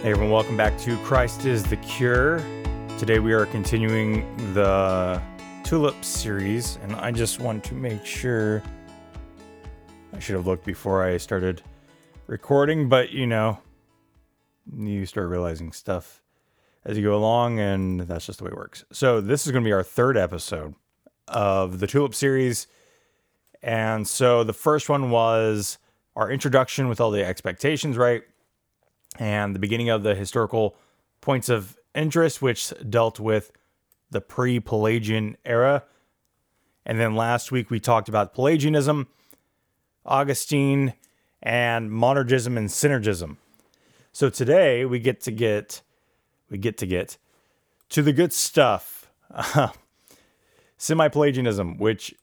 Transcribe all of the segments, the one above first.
Hey everyone, welcome back to Christ is the Cure. Today we are continuing the Tulip series, and I just want to make sure, I should have looked before I started recording, but you know, you start realizing stuff as you go along, and that's just the way it works. So this is going to be our third episode of the Tulip series, and so the first one was our introduction with all the expectations, right? And the beginning of the historical points of interest, which dealt with the pre-Pelagian era. And then last week we talked about Pelagianism, Augustine, and Monergism and Synergism. So today we get to the good stuff. Semi-Pelagianism, which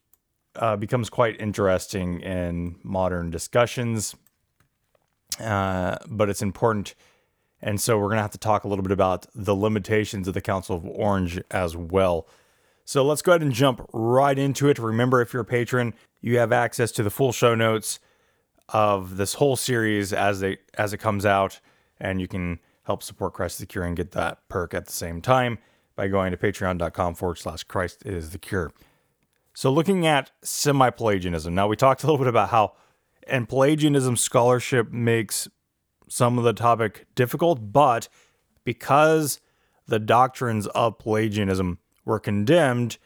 becomes quite interesting in modern discussions. But it's important, and so we're going to have to talk a little bit about the limitations of the Council of Orange as well. So let's go ahead and jump right into it. Remember, if you're a patron, you have access to the full show notes of this whole series as it comes out, and you can help support Christ is the Cure and get that perk at the same time by going to patreon.com/Christ is the Cure. So looking at semi-Pelagianism, now we talked a little bit about how and Pelagianism scholarship makes some of the topic difficult, but because the doctrines of Pelagianism were condemned,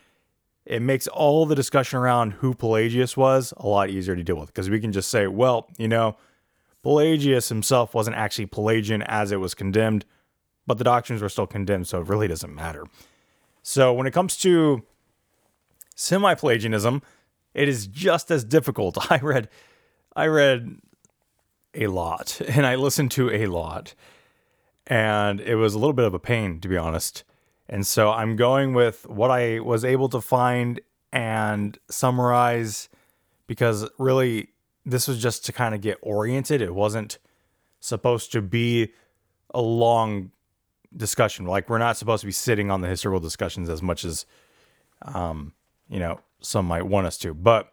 it makes all the discussion around who Pelagius was a lot easier to deal with, because we can just say, well, you know, Pelagius himself wasn't actually Pelagian as it was condemned, but the doctrines were still condemned, so it really doesn't matter. So when it comes to semi-Pelagianism, it is just as difficult. I read a lot, and I listened to a lot, and it was a little bit of a pain, to be honest. And so I'm going with what I was able to find and summarize, because really, this was just to kind of get oriented. It wasn't supposed to be a long discussion. Like, we're not supposed to be sitting on the historical discussions as much as, you know, some might want us to. But,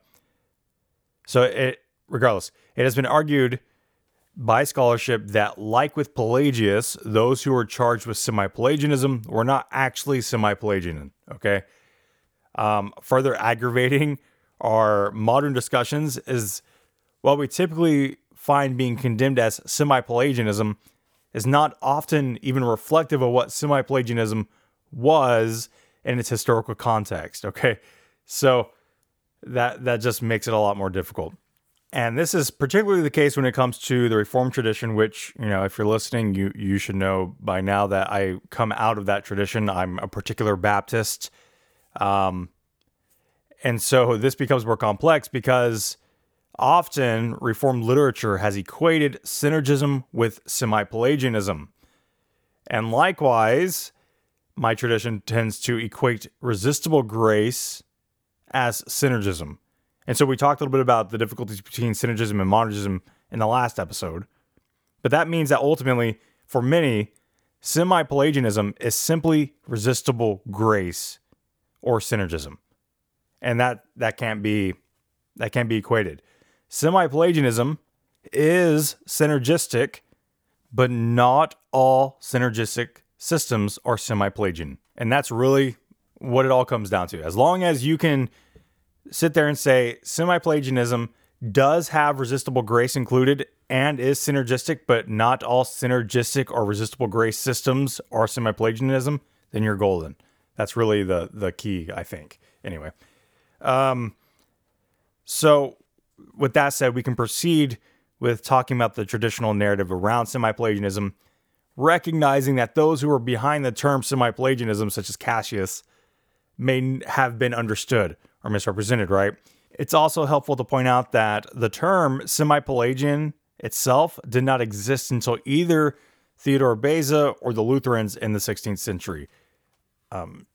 so regardless, it has been argued by scholarship that, like with Pelagius, those who were charged with semi-Pelagianism were not actually semi-Pelagian, okay? Further aggravating our modern discussions is what we typically find being condemned as semi-Pelagianism is not often even reflective of what semi-Pelagianism was in its historical context, okay? So that just makes it a lot more difficult. And this is particularly the case when it comes to the Reformed tradition, which, you know, if you're listening, you should know by now that I come out of that tradition. I'm a particular Baptist. And so this becomes more complex because often Reformed literature has equated synergism with semi-Pelagianism. And likewise, my tradition tends to equate resistible grace as synergism. And so we talked a little bit about the difficulties between synergism and monergism in the last episode. But that means that ultimately, for many, semi-Pelagianism is simply resistible grace or synergism. And that can't be equated. Semi-Pelagianism is synergistic, but not all synergistic systems are semi-Pelagian. And that's really what it all comes down to. As long as you can sit there and say semi-Pelagianism does have resistible grace included and is synergistic, but not all synergistic or resistible grace systems are semi-Pelagianism, then you're golden. That's really the key, I think. Anyway, so with that said, we can proceed with talking about the traditional narrative around semi-Pelagianism, recognizing that those who are behind the term semi-Pelagianism, such as Cassius, may have been understood or misrepresented, right? It's also helpful to point out that the term semi-Pelagian itself did not exist until either Theodore Beza or the Lutherans in the 16th century. I'm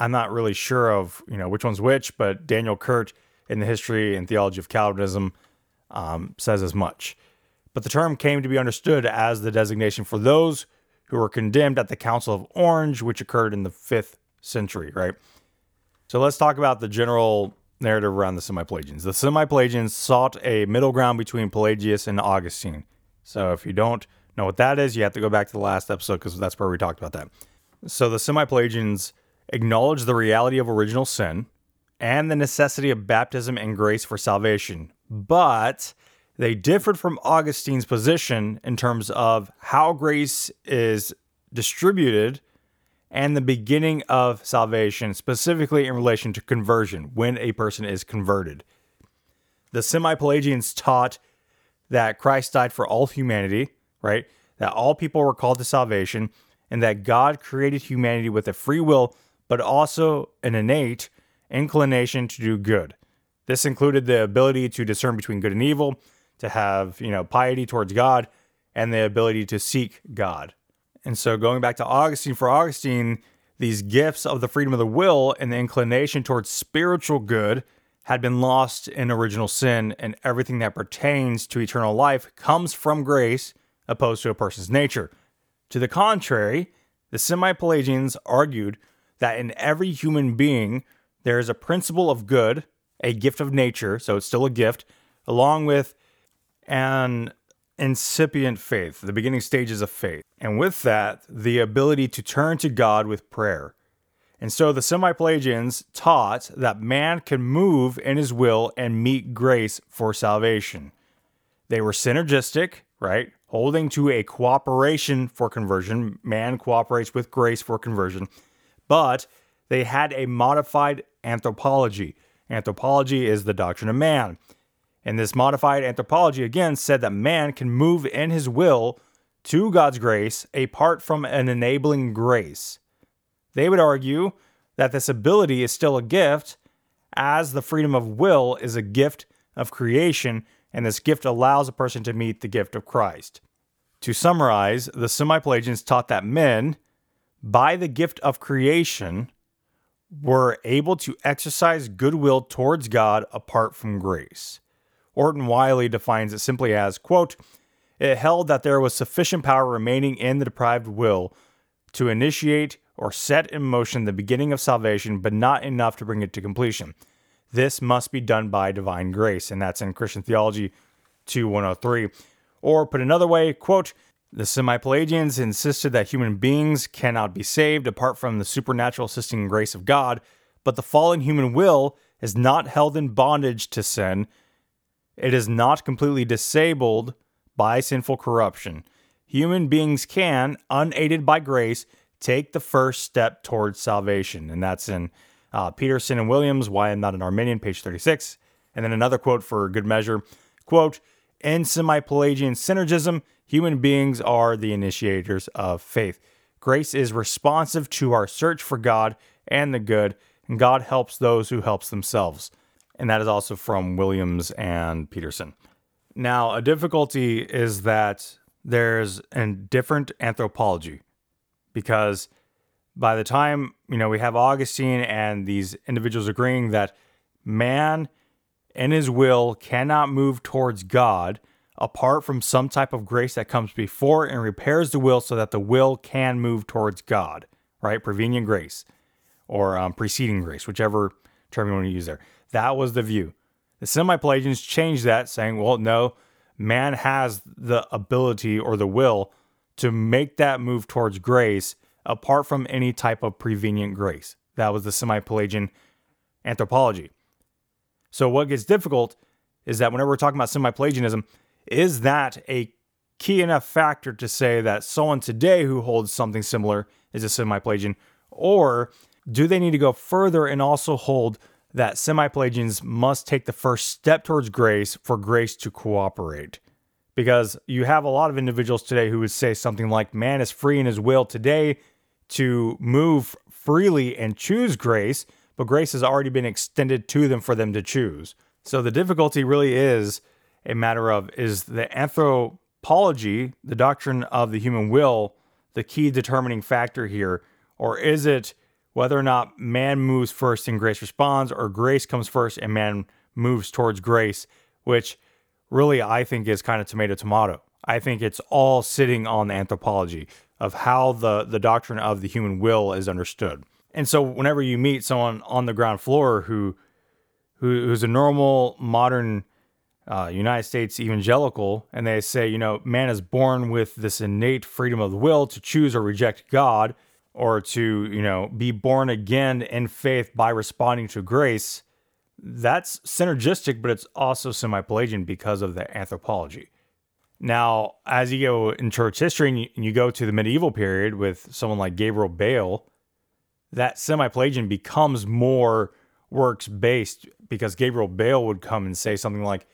not really sure of, you know, which one's which, but Daniel Kurt in the History and Theology of Calvinism says as much. But the term came to be understood as the designation for those who were condemned at the Council of Orange, which occurred in the 5th century, right? So let's talk about the general narrative around the semi-Pelagians. The semi-Pelagians sought a middle ground between Pelagius and Augustine. So if you don't know what that is, you have to go back to the last episode because that's where we talked about that. So the Semi-Pelagians acknowledge the reality of original sin and the necessity of baptism and grace for salvation, but they differed from Augustine's position in terms of how grace is distributed and the beginning of salvation, specifically in relation to conversion, when a person is converted. The Semi-Pelagians taught that Christ died for all humanity, right? That all people were called to salvation, and that God created humanity with a free will, but also an innate inclination to do good. This included the ability to discern between good and evil, to have, piety towards God, and the ability to seek God. And so going back to Augustine, for Augustine, these gifts of the freedom of the will and the inclination towards spiritual good had been lost in original sin, and everything that pertains to eternal life comes from grace opposed to a person's nature. To the contrary, the Semi-Pelagians argued that in every human being, there is a principle of good, a gift of nature, so it's still a gift, along with an incipient faith, the beginning stages of faith. And with that, the ability to turn to God with prayer. And so the Semi-Pelagians taught that man can move in his will and meet grace for salvation. They were synergistic, right? Holding to a cooperation for conversion. Man cooperates with grace for conversion. But they had a modified anthropology. Anthropology is the doctrine of man. And this modified anthropology, again, said that man can move in his will to God's grace apart from an enabling grace. They would argue that this ability is still a gift, as the freedom of will is a gift of creation, and this gift allows a person to meet the gift of Christ. To summarize, the Semi-Pelagians taught that men, by the gift of creation, were able to exercise goodwill towards God apart from grace. Orton Wiley defines it simply as, quote, "It held that there was sufficient power remaining in the deprived will to initiate or set in motion the beginning of salvation, but not enough to bring it to completion. This must be done by divine grace," and that's in Christian Theology 2.103. Or put another way, quote, "The Semi-Pelagians insisted that human beings cannot be saved apart from the supernatural assisting grace of God, but the fallen human will is not held in bondage to sin. It is not completely disabled by sinful corruption. Human beings can, unaided by grace, take the first step towards salvation." And that's in Peterson and Williams, Why I'm Not an Arminian, page 36. And then another quote for good measure, quote, "In Semi-Pelagian synergism, human beings are the initiators of faith. Grace is responsive to our search for God and the good, and God helps those who help themselves." And that is also from Williams and Peterson. Now, a difficulty is that there's a different anthropology, because by the time, we have Augustine and these individuals agreeing that man in his will cannot move towards God apart from some type of grace that comes before and repairs the will so that the will can move towards God, right? Prevenient grace or preceding grace, whichever term you want to use there. That was the view. The Semi-Pelagians changed that, saying, well, no, man has the ability or the will to make that move towards grace apart from any type of prevenient grace. That was the Semi-Pelagian anthropology. So what gets difficult is that whenever we're talking about Semi-Pelagianism, is that a key enough factor to say that someone today who holds something similar is a Semi-Pelagian, or do they need to go further and also hold that Semi-Pelagians must take the first step towards grace for grace to cooperate? Because you have a lot of individuals today who would say something like, man is free in his will today to move freely and choose grace, but grace has already been extended to them for them to choose. So the difficulty really is a matter of, is the anthropology, the doctrine of the human will, the key determining factor here? Or is it whether or not man moves first and grace responds, or grace comes first and man moves towards grace, which really, I think, is kind of tomato-tomato. I think it's all sitting on the anthropology of how the doctrine of the human will is understood. And so whenever you meet someone on the ground floor who's a normal, modern United States evangelical, and they say, you know, man is born with this innate freedom of the will to choose or reject God, or to, you know, be born again in faith by responding to grace. That's synergistic, but it's also semi-Pelagian because of the anthropology. Now, as you go in church history and you go to the medieval period with someone like Gabriel Bale, that semi-Pelagian becomes more works-based, because Gabriel Bale would come and say something like,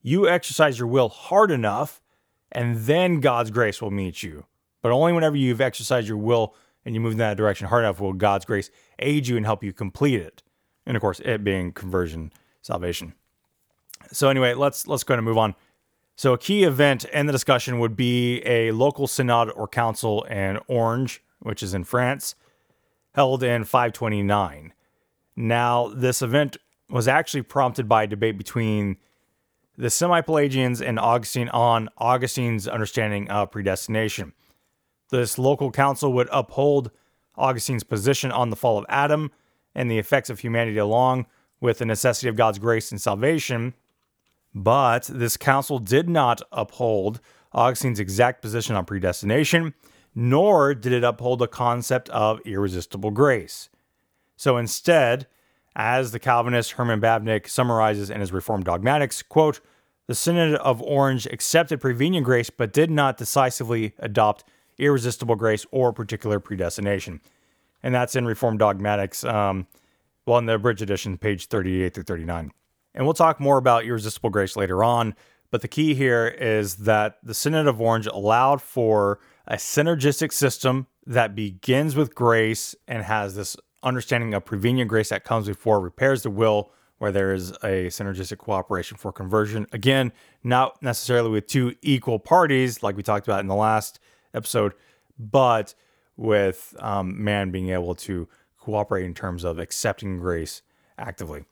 you exercise your will hard enough, and then God's grace will meet you. But only whenever you've exercised your will and you move in that direction hard enough will God's grace aid you and help you complete it. And of course, it being conversion, salvation. So anyway, let's go ahead and move on. So a key event in the discussion would be a local synod or council in Orange, which is in France, held in 529. Now, this event was actually prompted by a debate between the semi-Pelagians and Augustine on Augustine's understanding of predestination. This local council would uphold Augustine's position on the fall of Adam and the effects of humanity, along with the necessity of God's grace and salvation. But this council did not uphold Augustine's exact position on predestination, nor did it uphold the concept of irresistible grace. So instead, as the Calvinist Herman Bavinck summarizes in his Reformed Dogmatics, quote, the Synod of Orange accepted prevenient grace but did not decisively adopt irresistible grace or particular predestination. And that's in Reformed Dogmatics, in the abridged edition, page 38 through 39. And we'll talk more about irresistible grace later on, but the key here is that the Synod of Orange allowed for a synergistic system that begins with grace and has this understanding of prevenient grace that comes before repairs the will, where there is a synergistic cooperation for conversion. Again, not necessarily with two equal parties like we talked about in the last episode, but with man being able to cooperate in terms of accepting grace actively.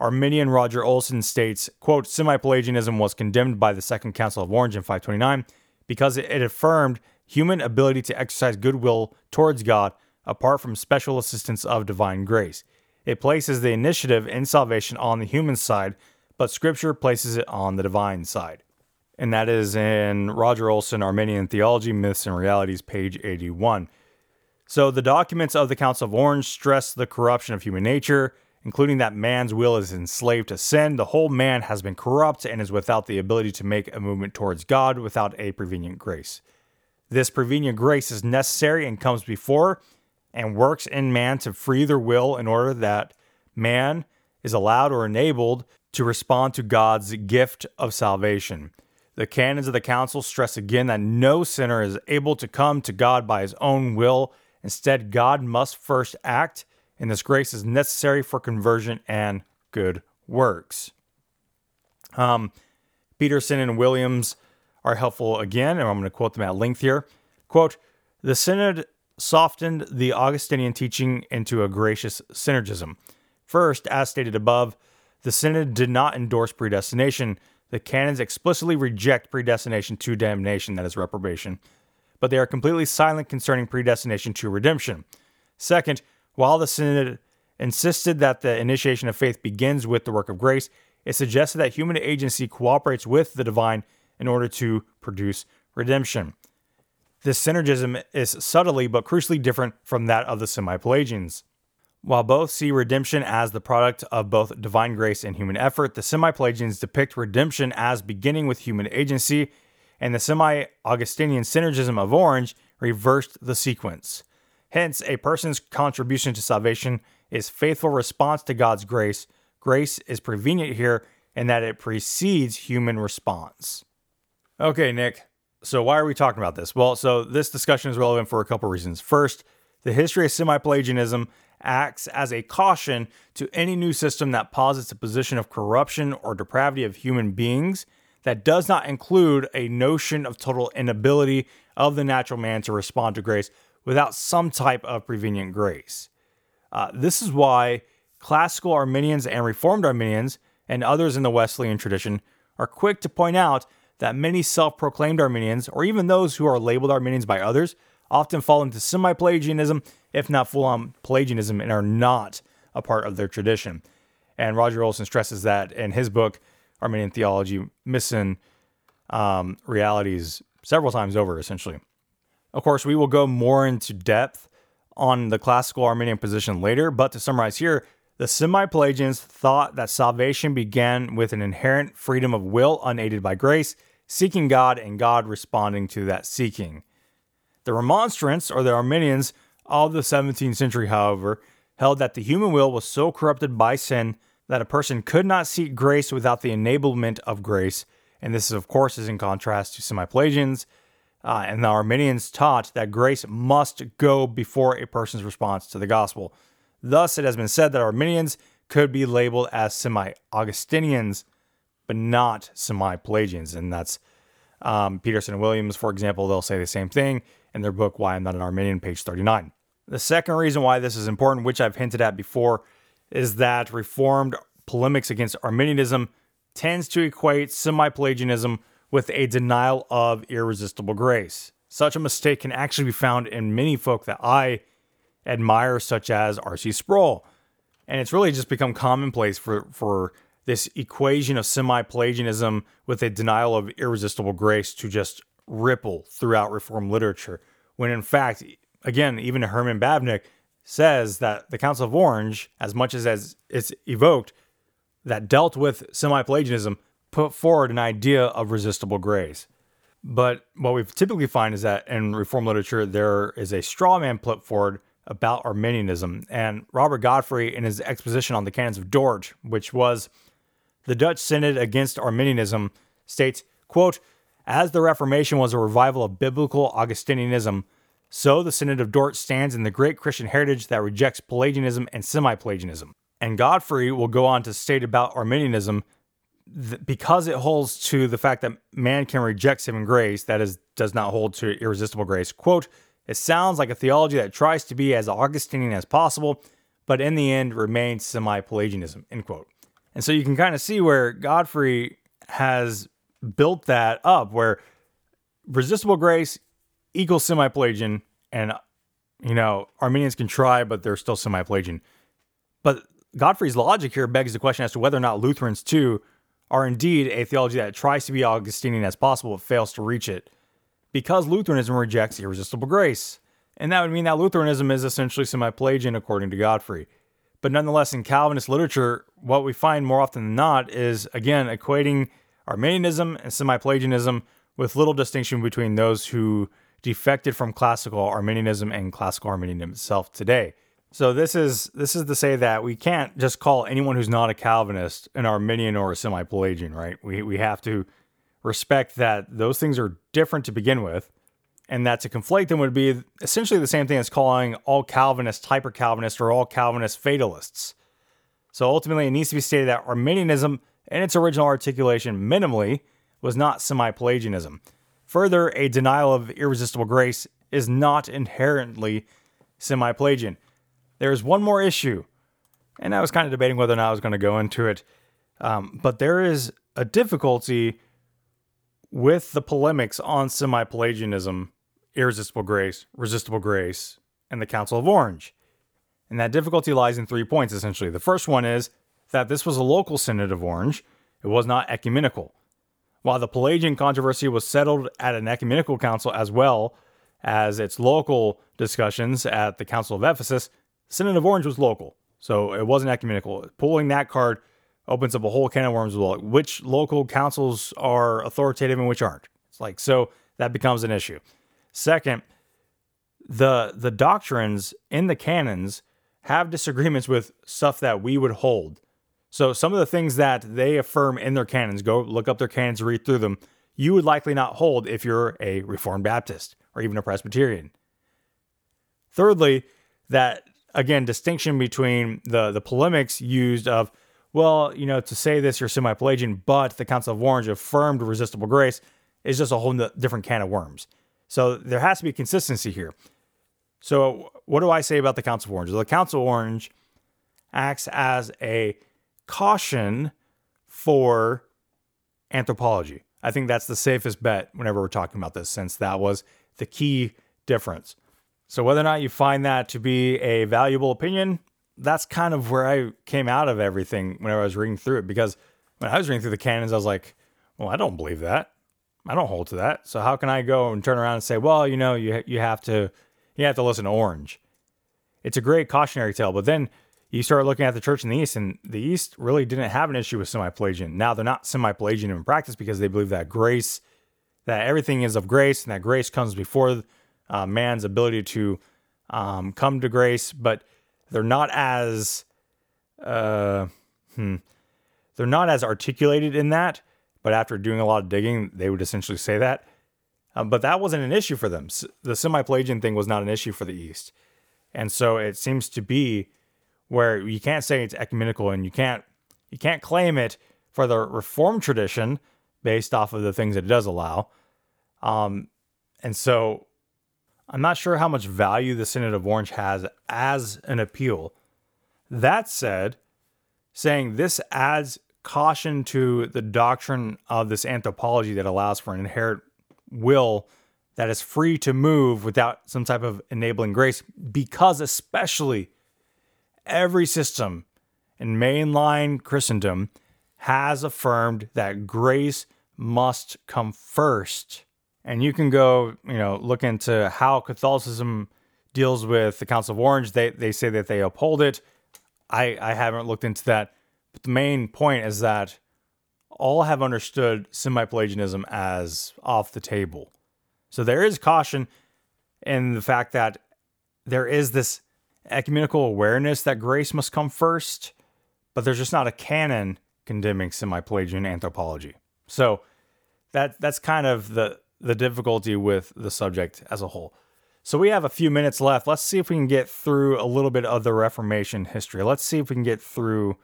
Arminian Roger Olson states, quote, semi-Pelagianism was condemned by the Second Council of Orange in 529 because it affirmed human ability to exercise goodwill towards God apart from special assistance of divine grace. It places the initiative in salvation on the human side, but Scripture places it on the divine side. And that is in Roger Olson, Arminian Theology, Myths and Realities, page 81. So the documents of the Council of Orange stress the corruption of human nature, including that man's will is enslaved to sin, the whole man has been corrupt and is without the ability to make a movement towards God without a prevenient grace. This prevenient grace is necessary and comes before and works in man to free their will in order that man is allowed or enabled to respond to God's gift of salvation. The canons of the council stress again that no sinner is able to come to God by his own will. Instead, God must first act, and this grace is necessary for conversion and good works. Peterson and Williams are helpful again, and I'm going to quote them at length here. Quote, the synod softened the Augustinian teaching into a gracious synergism. First, as stated above, the synod did not endorse predestination. The canons explicitly reject predestination to damnation, that is reprobation, but they are completely silent concerning predestination to redemption. Second, while the synod insisted that the initiation of faith begins with the work of grace, it suggested that human agency cooperates with the divine in order to produce redemption. This synergism is subtly but crucially different from that of the semi-Pelagians. While both see redemption as the product of both divine grace and human effort, the semi-Pelagians depict redemption as beginning with human agency, and the semi-Augustinian synergism of Orange reversed the sequence. Hence, a person's contribution to salvation is faithful response to God's grace. Grace is prevenient here in that it precedes human response. Okay, Nick. So why are we talking about this? Well, so this discussion is relevant for a couple reasons. First, the history of semi-Pelagianism acts as a caution to any new system that posits a position of corruption or depravity of human beings that does not include a notion of total inability of the natural man to respond to grace without some type of prevenient grace. This is why classical Arminians and Reformed Arminians and others in the Wesleyan tradition are quick to point out that many self-proclaimed Arminians, or even those who are labeled Arminians by others, often fall into semi-Pelagianism, if not full-on Pelagianism, and are not a part of their tradition. And Roger Olson stresses that in his book, Arminian theology, myths and realities several times over, essentially. Of course, we will go more into depth on the classical Arminian position later, but to summarize here, the Semi-Pelagians thought that salvation began with an inherent freedom of will unaided by grace, seeking God and God responding to that seeking. The Remonstrants, or the Arminians of the 17th century, however, held that the human will was so corrupted by sin that a person could not seek grace without the enablement of grace, and this, of course, is in contrast to Semi-Pelagians, and the Arminians taught that grace must go before a person's response to the gospel. Thus, it has been said that Arminians could be labeled as semi-Augustinians, but not semi-Pelagians. And that's Peterson and Williams, for example. They'll say the same thing in their book, Why I'm Not an Arminian, page 39. The second reason why this is important, which I've hinted at before, is that Reformed polemics against Arminianism tends to equate semi-Pelagianism with a denial of irresistible grace. Such a mistake can actually be found in many folk that I admire, such as R.C. Sproul. And it's really just become commonplace for this equation of semi-Pelagianism with a denial of irresistible grace to just ripple throughout Reformed literature. When in fact, again, even Herman Bavinck says that the Council of Orange, as much as it's evoked, that dealt with semi-Pelagianism, put forward an idea of resistible grace. But what we typically find is that in Reformed literature, there is a straw man put forward about Arminianism. And Robert Godfrey, in his exposition on the Canons of Dort, which was the Dutch Synod against Arminianism, states, quote, "As the Reformation was a revival of biblical Augustinianism, so the Synod of Dort stands in the great Christian heritage that rejects Pelagianism and semi-Pelagianism." And Godfrey will go on to state about Arminianism, because it holds to the fact that man can reject saving grace, that is, does not hold to irresistible grace, quote, "It sounds like a theology that tries to be as Augustinian as possible, but in the end remains semi-Pelagianism," end quote. And so you can kind of see where Godfrey has built that up, where resistible grace equals semi-Pelagian, and, you know, Arminians can try, but they're still semi-Pelagian. But Godfrey's logic here begs the question as to whether or not Lutherans, too, are indeed a theology that tries to be Augustinian as possible but fails to reach it, because Lutheranism rejects irresistible grace. And that would mean that Lutheranism is essentially semi-Pelagian, according to Godfrey. But nonetheless, in Calvinist literature, what we find more often than not is, again, equating Arminianism and semi-Pelagianism with little distinction between those who defected from classical Arminianism and classical Arminianism itself today. So this is to say that we can't just call anyone who's not a Calvinist an Arminian or a semi-Pelagian, right? We have to respect that those things are different to begin with, and that to conflate them would be essentially the same thing as calling all Calvinists hyper-Calvinists or all Calvinists fatalists. So ultimately, it needs to be stated that Arminianism, in its original articulation minimally, was not semi-Pelagianism. Further, a denial of irresistible grace is not inherently semi-Pelagian. There's one more issue, and I was kind of debating whether or not I was going to go into it, but there is a difficulty with the polemics on semi-Pelagianism, irresistible grace, and the Council of Orange. And that difficulty lies in 3 points, essentially. The first one is that this was a local Synod of Orange. It was not ecumenical. While the Pelagian controversy was settled at an ecumenical council as well as its local discussions at the Council of Ephesus, Synod of Orange was local, so it wasn't ecumenical. Pulling that card opens up a whole can of worms. Which local councils are authoritative and which aren't? It's like, so that becomes an issue. Second, the doctrines in the canons have disagreements with stuff that we would hold. So some of the things that they affirm in their canons, go look up their canons, read through them, you would likely not hold if you're a Reformed Baptist or even a Presbyterian. Thirdly, that again, distinction between the polemics used of, well, you know, to say this, you're semi-Pelagian, but the Council of Orange affirmed resistible grace, is just a whole different can of worms. So there has to be consistency here. So what do I say about the Council of Orange? The Council of Orange acts as a caution for anthropology. I think that's the safest bet whenever we're talking about this, since that was the key difference. So whether or not you find that to be a valuable opinion, that's kind of where I came out of everything whenever I was reading through it, because When I was reading through the canons, I was like, well, I don't believe that. I don't hold to that. So how can I go and turn around and say, well, you know, you have to listen to Orange? It's a great cautionary tale. But then you start looking at the church in the East, and the East really didn't have an issue with semi-Pelagian. Now they're not semi-Pelagian in practice because they believe that grace, that everything is of grace, and that grace comes before man's ability to come to grace. But they're not as they're not as articulated in that. But after doing a lot of digging, they would essentially say that. But that wasn't an issue for them. The semi-Pelagian thing was not an issue for the East. And so it seems to be where you can't say it's ecumenical, and you can't claim it for the Reformed tradition based off of the things it does allow. And so I'm not sure how much value the Synod of Orange has as an appeal. That said, saying this adds caution to the doctrine of this anthropology that allows for an inherent will that is free to move without some type of enabling grace, because especially every system in mainline Christendom has affirmed that grace must come first. And you can go, look into how Catholicism deals with the Council of Orange. They say that they uphold it. I haven't looked into that. But the main point is that all have understood semi-Pelagianism as off the table. So there is caution in the fact that there is this ecumenical awareness that grace must come first, but there's just not a canon condemning semi-Pelagian anthropology. So that's kind of the difficulty with the subject as a whole. So we have a few minutes left. Let's see if we can get through a little bit of the Reformation history. Let's see if we can get through...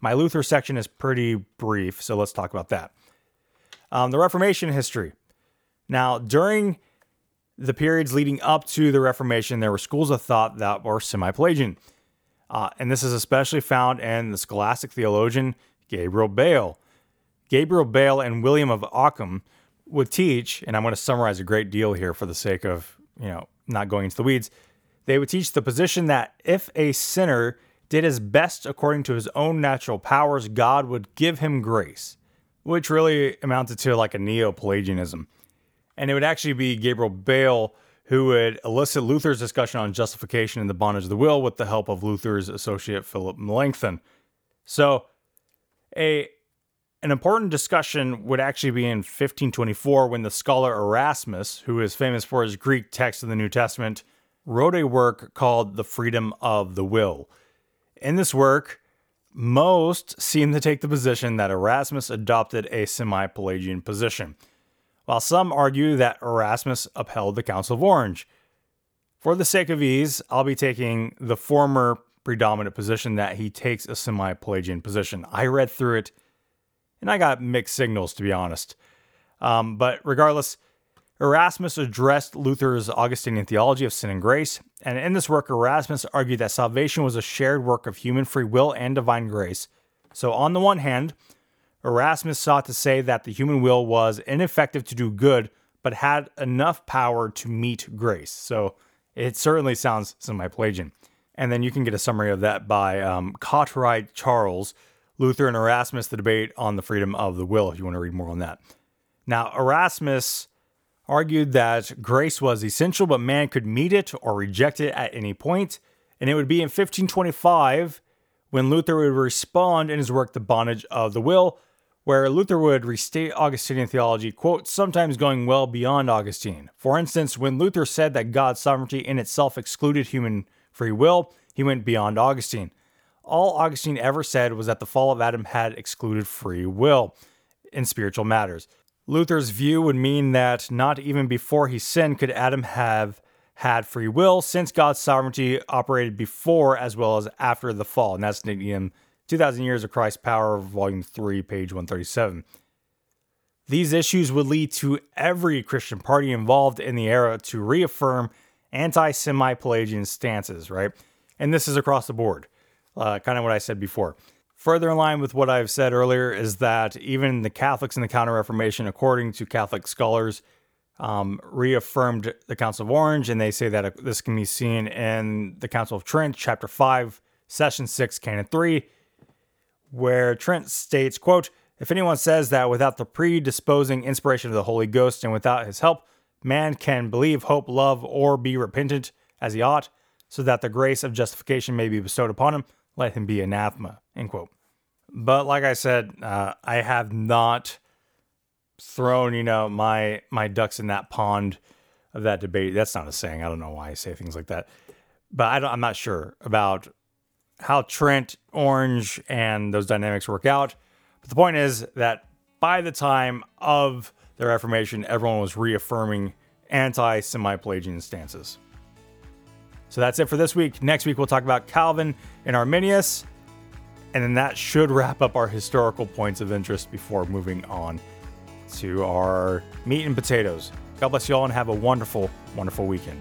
My Luther section is pretty brief, so let's talk about that. The Reformation history. Now, during the periods leading up to the Reformation, there were schools of thought that were semi-Pelagian. And this is especially found in the scholastic theologian Gabriel Bale. Gabriel Bale and William of Ockham would teach, and I'm going to summarize a great deal here for the sake of, not going into the weeds. They would teach the position that if a sinner did his best according to his own natural powers, God would give him grace, which really amounted to like a neo-Pelagianism. And it would actually be Gabriel Bale who would elicit Luther's discussion on justification and the bondage of the will with the help of Luther's associate Philip Melanchthon. So an important discussion would actually be in 1524 when the scholar Erasmus, who is famous for his Greek text of the New Testament, wrote a work called The Freedom of the Will. In this work, most seem to take the position that Erasmus adopted a semi-Pelagian position, while some argue that Erasmus upheld the Council of Orange. For the sake of ease, I'll be taking the former predominant position that he takes a semi-Pelagian position. I read through it, and I got mixed signals, to be honest. But regardless, Erasmus addressed Luther's Augustinian theology of sin and grace, and in this work, Erasmus argued that salvation was a shared work of human free will and divine grace. So on the one hand, Erasmus sought to say that the human will was ineffective to do good, but had enough power to meet grace. So it certainly sounds semi-Pelagian. And then you can get a summary of that by Cartwright Charles, Luther and Erasmus, the debate on the freedom of the will, if you want to read more on that. Now, Erasmus argued that grace was essential, but man could meet it or reject it at any point. And it would be in 1525 when Luther would respond in his work, The Bondage of the Will, where Luther would restate Augustinian theology, quote, sometimes going well beyond Augustine. For instance, when Luther said that God's sovereignty in itself excluded human free will, he went beyond Augustine. All Augustine ever said was that the fall of Adam had excluded free will in spiritual matters. Luther's view would mean that not even before he sinned could Adam have had free will, since God's sovereignty operated before as well as after the fall. And that's Nignum, 2,000 Years of Christ's Power, Volume 3, page 137. These issues would lead to every Christian party involved in the era to reaffirm anti-semi-Pelagian stances, right? And this is across the board, kind of what I said before. Further in line with what I've said earlier is that even the Catholics in the Counter-Reformation, according to Catholic scholars, reaffirmed the Council of Orange, and they say that this can be seen in the Council of Trent, Chapter 5, Session 6, Canon 3, where Trent states, quote, "If anyone says that without the predisposing inspiration of the Holy Ghost and without his help, man can believe, hope, love, or be repentant as he ought, so that the grace of justification may be bestowed upon him, let him be anathema," end quote. But like I said, I have not thrown, my ducks in that pond of that debate. That's not a saying. I don't know why I say things like that. But I'm not sure about how Trent, Orange, and those dynamics work out. But the point is that by the time of the Reformation, everyone was reaffirming anti-Semi-Pelagian stances. So that's it for this week. Next week, we'll talk about Calvin and Arminius. And then that should wrap up our historical points of interest before moving on to our meat and potatoes. God bless you all and have a wonderful, wonderful weekend.